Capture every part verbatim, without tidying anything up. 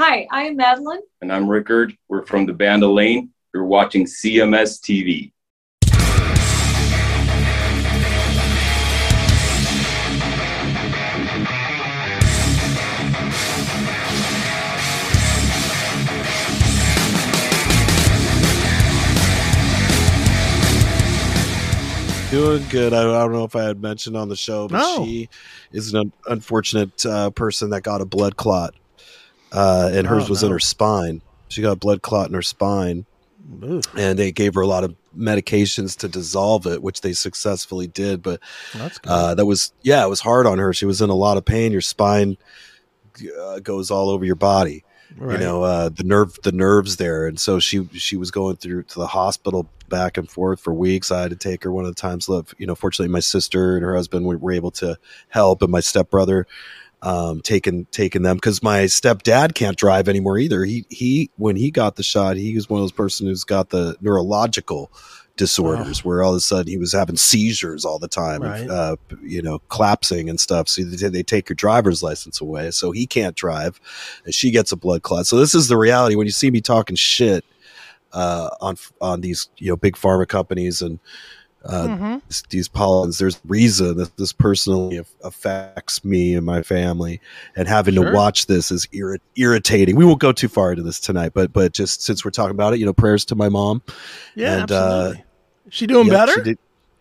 Hi, I'm Madeline. And I'm Rickard. We're from the band Elaine. You're watching C M S T V. Doing good. I don't know if I had mentioned on the show, but no. She is an un- unfortunate uh, person that got a blood clot, uh, and hers oh, was no. in her spine. She got a blood clot in her spine, Ooh. and they gave her a lot of medications to dissolve it, which they successfully did. But That's good. Uh, that was, yeah, it was hard on her. She was in a lot of pain. Your spine uh, goes all over your body, right. you know, uh, the nerve, the nerves there. And so she, she was going through to the hospital back and forth for weeks. I had to take her one of the times. Live, you know, fortunately my sister and her husband were able to help, and my stepbrother, um, taking, taking them, because my stepdad can't drive anymore either. He, he, when he got the shot, he was one of those person who's got the neurological disorders wow. where all of a sudden he was having seizures all the time, right. and, uh, you know, collapsing and stuff. So they, they take your driver's license away. So he can't drive, and she gets a blood clot. So this is the reality. When you see me talking shit, uh on on these, you know, big pharma companies and uh mm-hmm. these, these pollens, there's reason that this personally affects me and my family, and having sure. to watch this is irri- irritating. We won't go too far into this tonight, but but just since we're talking about it, you know, prayers to my mom. Yeah, and absolutely. uh she doing yep, better she, did,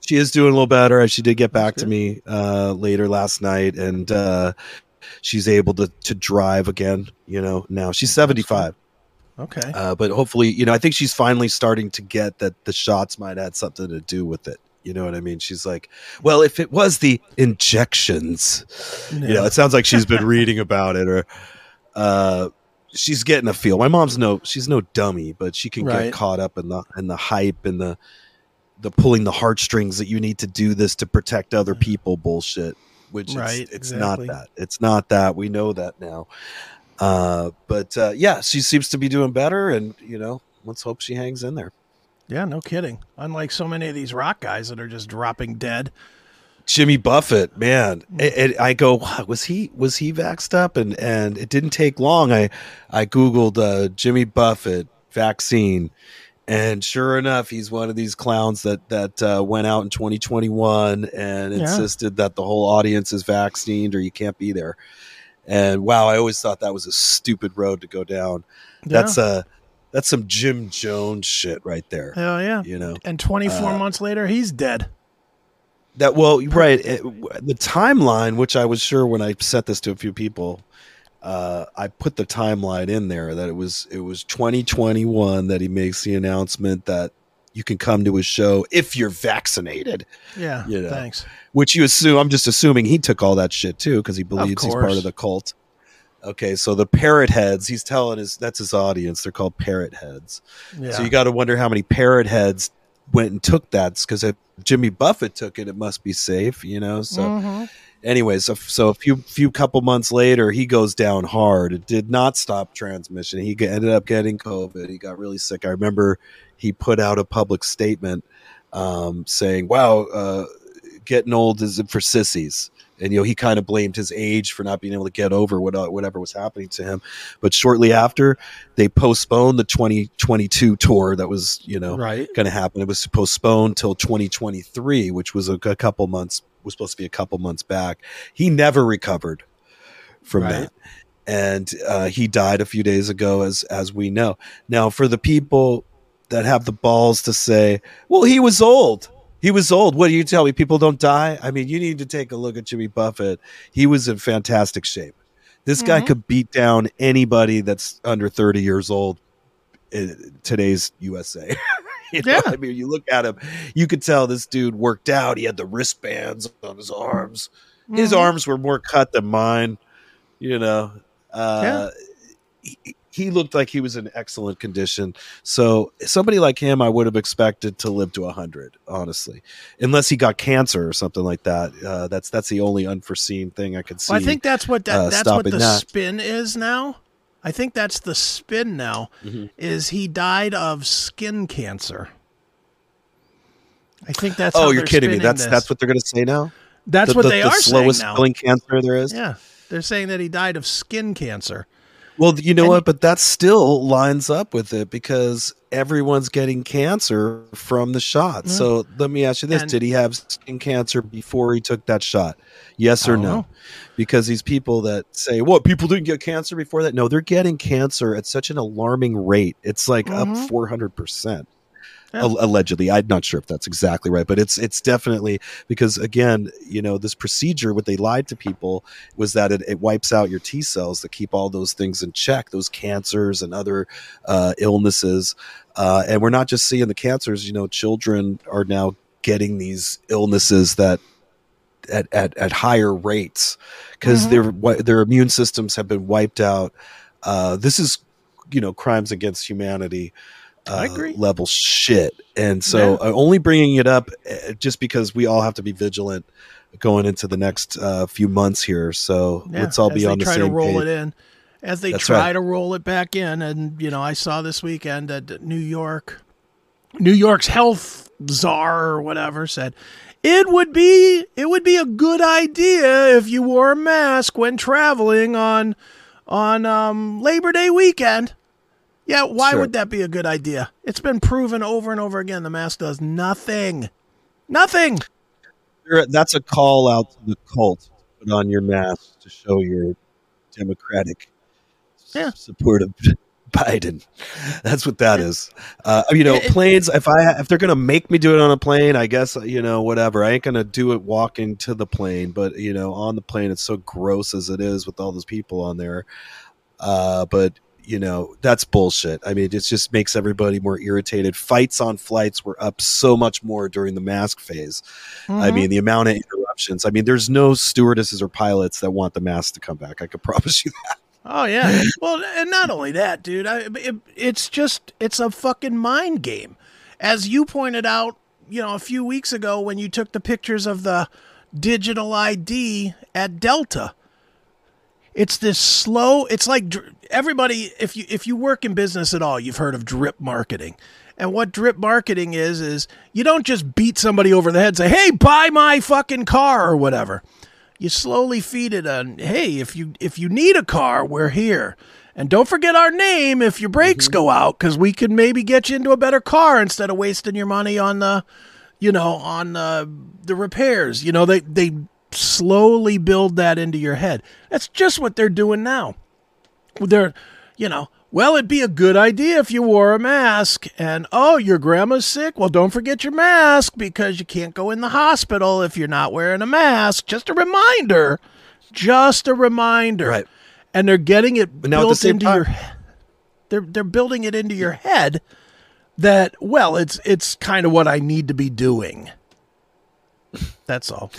she is doing a little better. She did get back sure. to me uh later last night, and uh she's able to to drive again, you know. Now she's seventy-five. Okay. Uh, but hopefully, you know, I think she's finally starting to get that the shots might have something to do with it. You know what I mean? She's like, well, if it was the injections, no. you know, it sounds like she's been reading about it, or uh, she's getting a feel. My mom's no, she's no dummy, but she can right. get caught up in the, in the hype and the, the pulling the heartstrings that you need to do this to protect other people bullshit, which right, it's, it's exactly. not that. It's not that. We know that now. Uh, but, uh, yeah, she seems to be doing better, and, you know, let's hope she hangs in there. Yeah, no kidding. Unlike so many of these rock guys that are just dropping dead. Jimmy Buffett, man, it, it, I go, wow, was he, was he vaxxed up? And, and it didn't take long. I, I Googled, uh, Jimmy Buffett vaccine, and sure enough, he's one of these clowns that, that, uh, went out in twenty twenty-one and yeah. insisted that the whole audience is vaccinated or you can't be there. And wow, I always thought that was a stupid road to go down. Yeah. That's uh that's some Jim Jones shit right there. Oh yeah, you know. And twenty-four uh, months later, he's dead. That well, right. It, the timeline, which I was sure when I sent this to a few people, uh, I put the timeline in there that it was it was twenty twenty-one that he makes the announcement that you can come to his show if you're vaccinated. Yeah. You know, thanks. Which you assume, I'm just assuming he took all that shit too, because he believes he's part of the cult. Okay. So the parrot heads, he's telling his, that's his audience. They're called parrot heads. Yeah. So you got to wonder how many parrot heads went and took that, because if Jimmy Buffett took it, it must be safe, you know? So mm-hmm. anyways, so, so a few, few couple months later, he goes down hard. It did not stop transmission. He ended up getting COVID. He got really sick. I remember he put out a public statement um, saying, wow, uh, getting old isn't for sissies. And, you know, he kind of blamed his age for not being able to get over what, uh, whatever was happening to him. But shortly after, they postponed the twenty twenty-two tour that was, you know, right. going to happen. It was postponed till twenty twenty-three, which was a, a couple months, was supposed to be a couple months back. He never recovered from right. that. And uh, he died a few days ago, as as we know. Now, for the people that have the balls to say, well, he was old. He was old. What do you tell me? People don't die? I mean, you need to take a look at Jimmy Buffett. He was in fantastic shape. This mm-hmm. guy could beat down anybody that's under thirty years old in today's U S A. you know? yeah. I mean, you look at him, you could tell this dude worked out. He had the wristbands on his arms. Mm-hmm. His arms were more cut than mine, you know. Uh, yeah. he, He looked like he was in excellent condition. So somebody like him, I would have expected to live to one hundred, honestly, unless he got cancer or something like that. Uh, that's that's the only unforeseen thing I could see. Well, I think that's what that, uh, that's what the that. spin is now. I think that's the spin now. Mm-hmm. Is he died of skin cancer? I think that's. Oh, how you're kidding me! That's this. that's what they're going to say now. That's the, what the, they the are saying now. The slowest killing cancer there is. Yeah, they're saying that he died of skin cancer. Well, you know and what? But that still lines up with it because everyone's getting cancer from the shot. Mm. So let me ask you this. And did he have skin cancer before he took that shot? Yes or no? Know. Because these people that say, what, people didn't get cancer before that? No, they're getting cancer at such an alarming rate. It's like mm-hmm. up four hundred percent. Yeah. Allegedly, I'm not sure if that's exactly right, but it's it's definitely because, again, you know, this procedure, what they lied to people was that it, it wipes out your T cells that keep all those things in check, those cancers and other uh, illnesses. Uh, and we're not just seeing the cancers, you know, children are now getting these illnesses that at, at, at higher rates because mm-hmm. their their immune systems have been wiped out. Uh, this is, you know, crimes against humanity. Uh, I agree. Level shit. And so yeah. uh, only bringing it up uh, just because we all have to be vigilant going into the next uh, few months here. So yeah. let's all as be on the same page. As they try to roll page. it in. As they That's try right. to roll it back in. And, you know, I saw this weekend that New York, New York's health czar or whatever said, it would be, it would be a good idea if you wore a mask when traveling on, on um, Labor Day weekend. Yeah, why sure. would that be a good idea? It's been proven over and over again. The mask does nothing. Nothing. That's a call out to the cult. Put on your mask to show your Democratic yeah. support of Biden. That's what that yeah. is. Uh, you know, planes, if I if they're going to make me do it on a plane, I guess, you know, whatever. I ain't going to do it walking to the plane. But, you know, on the plane, it's so gross as it is with all those people on there. Uh, but... You know, that's bullshit. I mean, it just makes everybody more irritated. Fights on flights were up so much more during the mask phase. Mm-hmm. I mean, the amount of interruptions. I mean, there's no stewardesses or pilots that want the mask to come back. I could promise you that. Oh, yeah. Well, and not only that, dude. I, it, it's just, it's a fucking mind game. As you pointed out, you know, a few weeks ago when you took the pictures of the digital I D at Delta. It's this slow, it's like everybody, if you if you work in business at all, you've heard of drip marketing. And what drip marketing is, is you don't just beat somebody over the head and say, hey, buy my fucking car or whatever. You slowly feed it on, hey, if you if you need a car, we're here. And don't forget our name if your brakes mm-hmm. go out, because we could maybe get you into a better car instead of wasting your money on the, you know, on the, the repairs. You know, they they... slowly build that into your head. That's just what they're doing now. They're, you know, well, it'd be a good idea if you wore a mask. And, oh, your grandma's sick? Well, don't forget your mask because you can't go in the hospital if you're not wearing a mask. Just a reminder. Just a reminder. Right. And they're getting it now built into time- your head. They're, they're building it into your head that, well, it's, it's kind of what I need to be doing. That's all.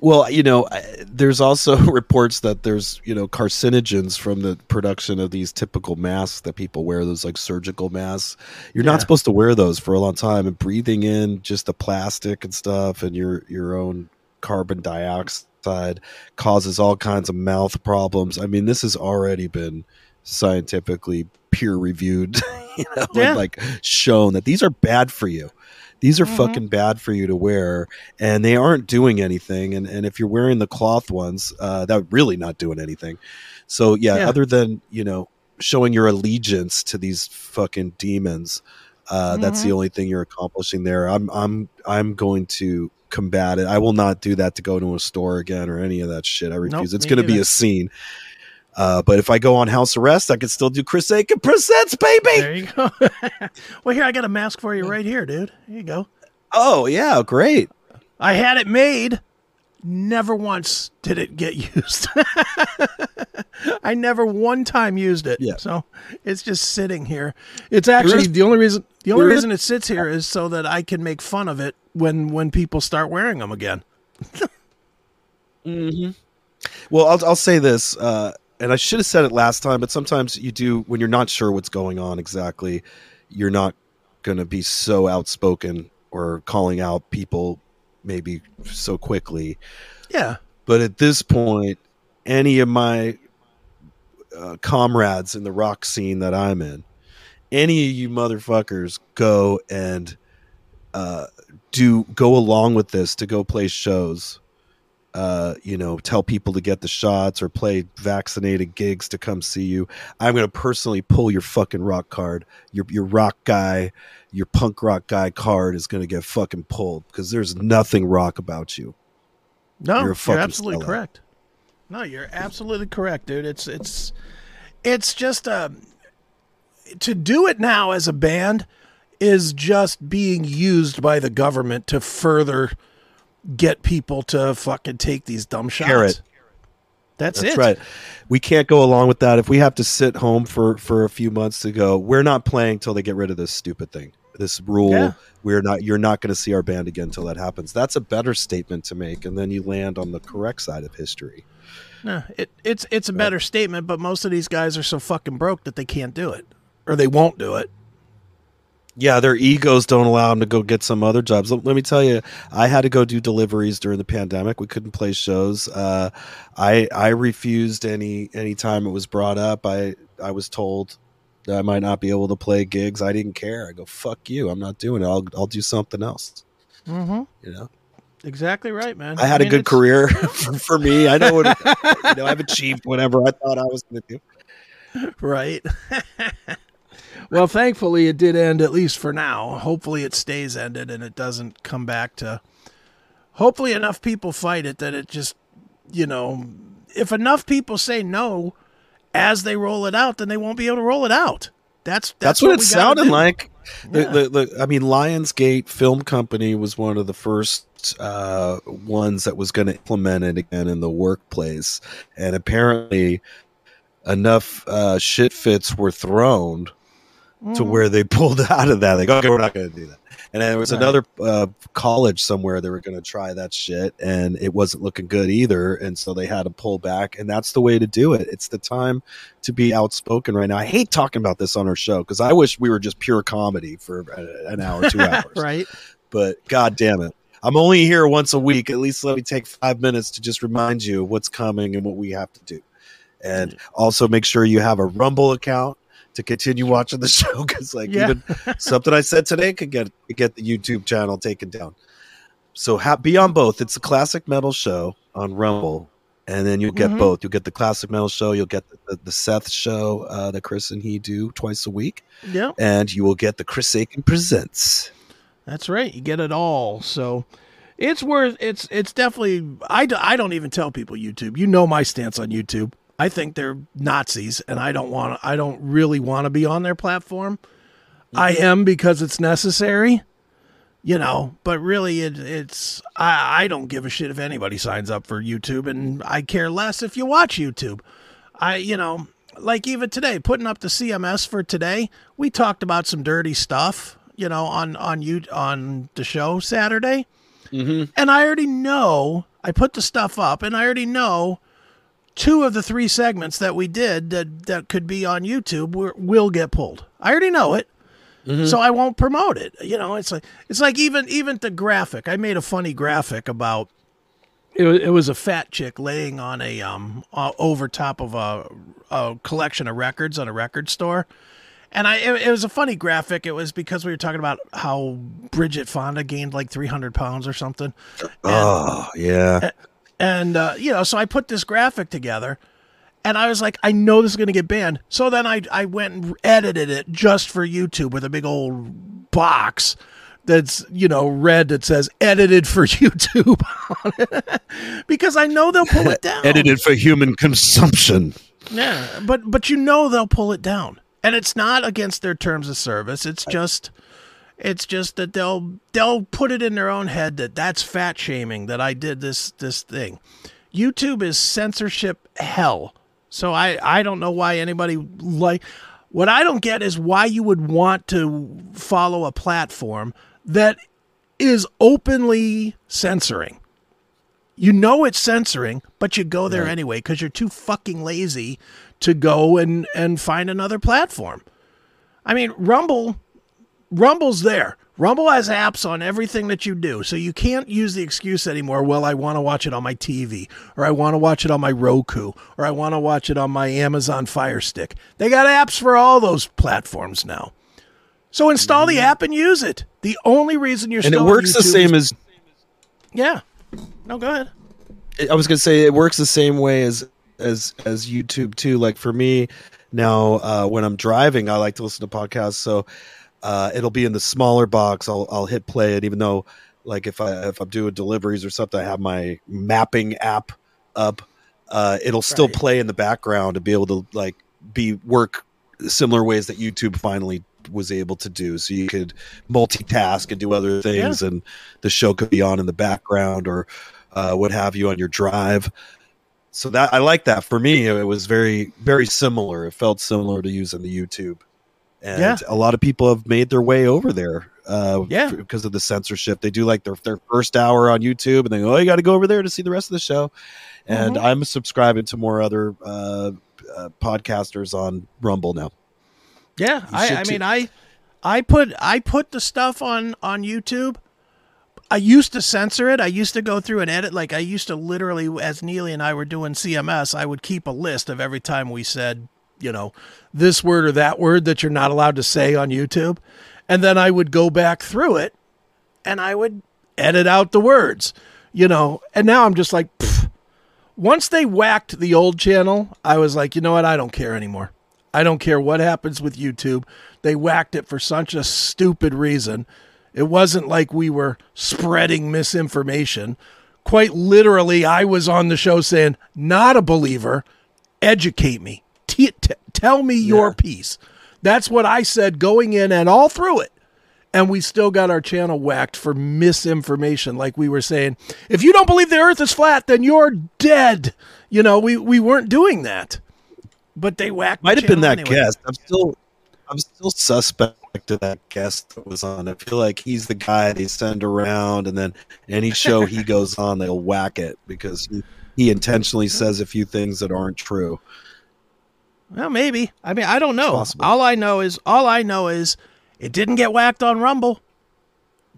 Well, you know, there's also reports that there's, you know, carcinogens from the production of these typical masks that people wear, those like surgical masks. You're yeah. not supposed to wear those for a long time, and breathing in just the plastic and stuff and your, your own carbon dioxide causes all kinds of mouth problems. I mean, this has already been scientifically peer reviewed, you know, yeah. and like shown that these are bad for you. These are mm-hmm. fucking bad for you to wear, and they aren't doing anything. And, and if you're wearing the cloth ones, uh, that really not doing anything. So yeah, yeah, other than, you know, showing your allegiance to these fucking demons, uh, mm-hmm. that's the only thing you're accomplishing there. I'm I'm I'm going to combat it. I will not do that to go to a store again or any of that shit. I refuse. Nope, it's going to be a scene. Uh, but if I go on house arrest, I can still do Chris Aiken Presents, baby. There you go. Well, here, I got a mask for you right here, dude. Here you go. Oh, yeah. Great. I had it made. Never once did it get used. I never one time used it. Yeah. So it's just sitting here. It's actually the only reason, the only reason it sits here is so that I can make fun of it when, when people start wearing them again. mm-hmm. Well, I'll, I'll say this, uh, and I should have said it last time, but sometimes you do, when you're not sure what's going on exactly, you're not going to be so outspoken or calling out people maybe so quickly. Yeah. But at this point, any of my uh, comrades in the rock scene that I'm in, any of you motherfuckers go and uh, do go along with this to go play shows uh, you know, tell people to get the shots or play vaccinated gigs to come see you. I'm going to personally pull your fucking rock card. Your, your rock guy, your punk rock guy card is going to get fucking pulled because there's nothing rock about you. No, you're, you're absolutely sellout. Correct. No, you're absolutely correct, dude. It's, it's, it's just, uh, to do it now as a band is just being used by the government to further get people to fucking take these dumb shots. Carrot. That's, That's it. That's right. We can't go along with that. If we have to sit home for, for a few months to go, we're not playing till they get rid of this stupid thing, this rule. Yeah. We're not, you're not going to see our band again till that happens. That's a better statement to make. And then you land on the correct side of history. No, it, it's, it's a better right. statement, but most of these guys are so fucking broke that they can't do it or they won't do it. Yeah, their egos don't allow them to go get some other jobs. Let, let me tell you, I had to go do deliveries during the pandemic. We couldn't play shows. Uh, I I refused any any time it was brought up. I, I was told that I might not be able to play gigs. I didn't care. I go, fuck you. I'm not doing it. I'll I'll do something else. Mm-hmm. You know, exactly right, man. I had I mean, a good it's... career for, for me. I know what you know. I've achieved whatever I thought I was going to do. Right. Well, thankfully, it did end, at least for now. Hopefully, it stays ended and it doesn't come back to... Hopefully, enough people fight it that it just, you know... If enough people say no as they roll it out, then they won't be able to roll it out. That's that's, that's what, what it sounded like. Yeah. The, the, the, I mean, Lionsgate Film Company was one of the first uh, ones that was going to implement it again in the workplace. And apparently, enough uh, shit fits were thrown... to where they pulled out of that. Like, okay, we're not going to do that. And then there was another uh, college somewhere they were going to try that shit, and it wasn't looking good either, and so they had to pull back, and that's the way to do it. It's the time to be outspoken right now. I hate talking about this on our show because I wish we were just pure comedy for an hour, two hours. Right. But God damn it. I'm only here once a week. At least let me take five minutes to just remind you of what's coming and what we have to do. And also make sure you have a Rumble account to continue watching the show, because like yeah. even something I said today could get get the YouTube channel taken down. So ha- be on both. It's a classic metal show on Rumble, and then you'll get mm-hmm. both. You'll get the classic metal show. You'll get the, the, the Seth show uh, that Chris and he do twice a week. Yeah, and you will get the Chris Aiken Presents. That's right. You get it all. So it's worth. It's it's definitely. I do, I don't even tell people YouTube. You know my stance on YouTube. I think they're Nazis, and I don't want to, I don't really want to be on their platform. I am because it's necessary, you know, but really it, it's, I, I don't give a shit if anybody signs up for YouTube, and I care less if you watch YouTube. I, you know, like even today, putting up the C M S for today, we talked about some dirty stuff, you know, on, on you, on the show Saturday. Mm-hmm. And I already know I put the stuff up and I already know two of the three segments that we did that, that could be on YouTube were, will get pulled. I already know it, mm-hmm. so I won't promote it. You know, it's like it's like even even the graphic. I made a funny graphic about it. It was a fat chick laying on a um uh, over top of a, a collection of records on a record store, and I it, it was a funny graphic. It was because we were talking about how Bridget Fonda gained like three hundred pounds or something. And, oh yeah. And, And, uh, you know, so I put this graphic together and I was like, I know this is going to get banned. So then I, I went and edited it just for YouTube with a big old box that's, you know, red that says edited for YouTube on it because I know they'll pull it down. Edited for human consumption. Yeah, but but, you know, they'll pull it down. And it's not against their terms of service. It's just... It's just that they'll they'll put it in their own head that that's fat shaming, that I did this this thing. YouTube is censorship hell. So I, I don't know why anybody like... What I don't get is why you would want to follow a platform that is openly censoring. You know it's censoring, but you go there right. anyway because you're too fucking lazy to go and, and find another platform. I mean, Rumble... Rumble's there. Rumble has apps on everything that you do. So you can't use the excuse anymore, well, I want to watch it on my T V, or I want to watch it on my Roku, or I want to watch it on my Amazon Fire Stick. They got apps for all those platforms now. So install the app and use it. The only reason you're and still And it works the same as... Yeah. No, go ahead. I was gonna say it works the same way as as as YouTube too. Like for me now, uh, when I'm driving, I like to listen to podcasts. So uh, it'll be in the smaller box. I'll I'll hit play it, even though like if I if I'm doing deliveries or something, I have my mapping app up. Uh, it'll still right. play in the background and be able to like be work similar ways that YouTube finally was able to do. So you could multitask and do other things, yeah. and the show could be on in the background or uh, what have you on your drive. So that I like that. For me, it was very, very similar. It felt similar to using the YouTube, and yeah. a lot of people have made their way over there. Uh, yeah, for, because of the censorship, they do like their their first hour on YouTube, and they go, "Oh, you got to go over there to see the rest of the show." And mm-hmm. I'm subscribing to more other uh, uh, podcasters on Rumble now. Yeah, I, I mean, I I put I put the stuff on on YouTube. I used to censor it. I used to go through and edit. Like I used to literally, as Neely and I were doing C M S, I would keep a list of every time we said, you know, this word or that word that you're not allowed to say on YouTube. And then I would go back through it and I would edit out the words, you know. And now I'm just like, pfft. Once they whacked the old channel, I was like, you know what? I don't care anymore. I don't care what happens with YouTube. They whacked it for such a stupid reason. It wasn't like we were spreading misinformation. Quite literally, I was on the show saying, not a believer, educate me. T- t- tell me your yeah. piece. That's what I said going in and all through it. And we still got our channel whacked for misinformation. Like we were saying, if you don't believe the earth is flat, then you're dead. You know, we, we weren't doing that. But they whacked. Might the have been that anyway. guest. I'm still I'm still suspect of that guest that was on. I feel like he's the guy they send around, and then any show he goes on, they'll whack it because he, he intentionally says a few things that aren't true. Well, maybe. I mean, I don't know. All I know is, all I know is, it didn't get whacked on Rumble.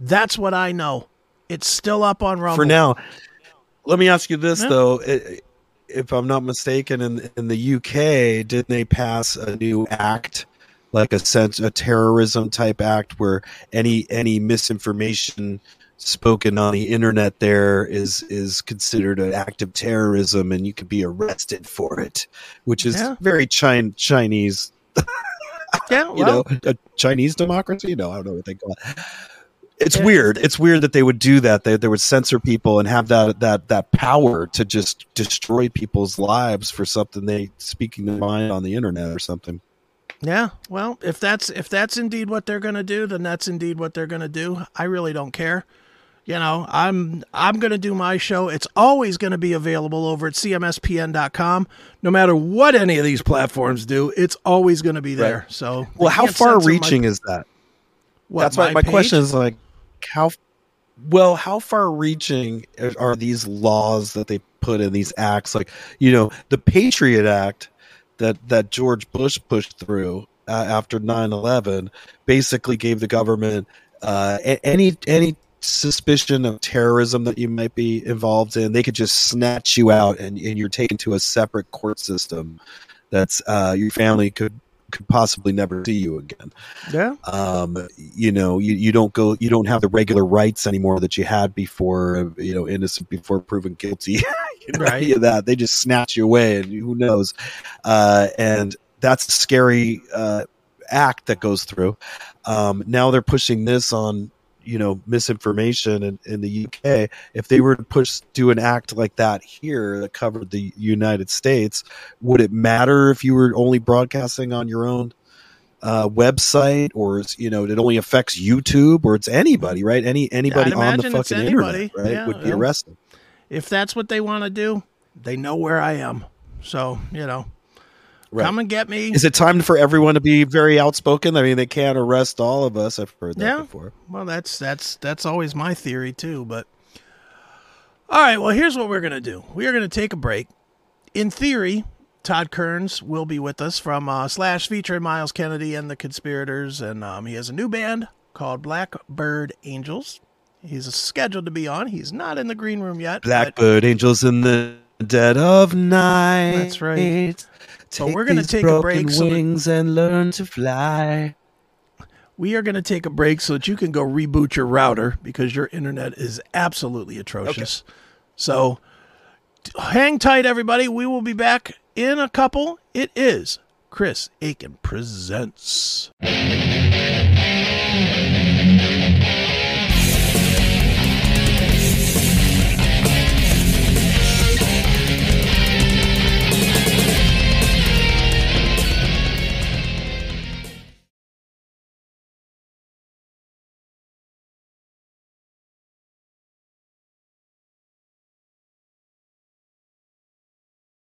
That's what I know. It's still up on Rumble for now. Let me ask you this yeah. though: it, if I'm not mistaken, in in the U K, didn't they pass a new act, like a sense a terrorism type act, where any any misinformation spoken on the internet there is is considered an act of terrorism, and you could be arrested for it, which is yeah. very chi- Chinese. Yeah, well, you know, a Chinese democracy. You know, I don't know what they call it. It's yeah. weird. It's weird that they would do that. They they would censor people and have that that that power to just destroy people's lives for something they speaking their mind on the internet or something. Yeah. Well, if that's if that's indeed what they're going to do, then that's indeed what they're going to do. I really don't care. You know, I'm I'm going to do my show. It's always going to be available over at C M S P N dot com. No matter what any of these platforms do, it's always going to be there. Right. So, well, how far reaching my, is that? What, That's my, my question is like how well how far reaching are these laws that they put in these acts? Like, you know, the Patriot Act that that George Bush pushed through uh, after nine eleven basically gave the government uh, any any. suspicion of terrorism that you might be involved in, they could just snatch you out and, and you're taken to a separate court system that's uh your family could could possibly never see you again. Yeah. Um you know, you, you don't go you don't have the regular rights anymore that you had before, you know, innocent before proven guilty. You know, right. Any of that. They just snatch you away and who knows. Uh and that's a scary uh act that goes through. Um now they're pushing this on you know, misinformation in, in the U K. If they were to push do an act like that here that covered the United States, would it matter if you were only broadcasting on your own uh, website, or you know, it only affects YouTube, or it's anybody, right? Any anybody I'd on the fucking anybody. internet, right, yeah, would be yeah. arrested. If that's what they want to do, they know where I am. So you know. Right. Come and get me. Is it time for everyone to be very outspoken? I mean, they can't arrest all of us. I've heard that yeah. before. Well, that's that's that's always my theory too. But all right, well, here's what we're gonna do. We are gonna take a break. In theory, Todd Kearns will be with us from uh, Slash, featuring Miles Kennedy and the Conspirators, and um, he has a new band called Blackbird Angels. He's scheduled to be on. He's not in the green room yet. Blackbird but... Angels in the dead of night. That's right. So we're going to take a break. So wings and learn to fly. We are going to take a break so that you can go reboot your router because your internet is absolutely atrocious. Okay. So hang tight, everybody. We will be back in a couple. It is Chris Aiken Presents.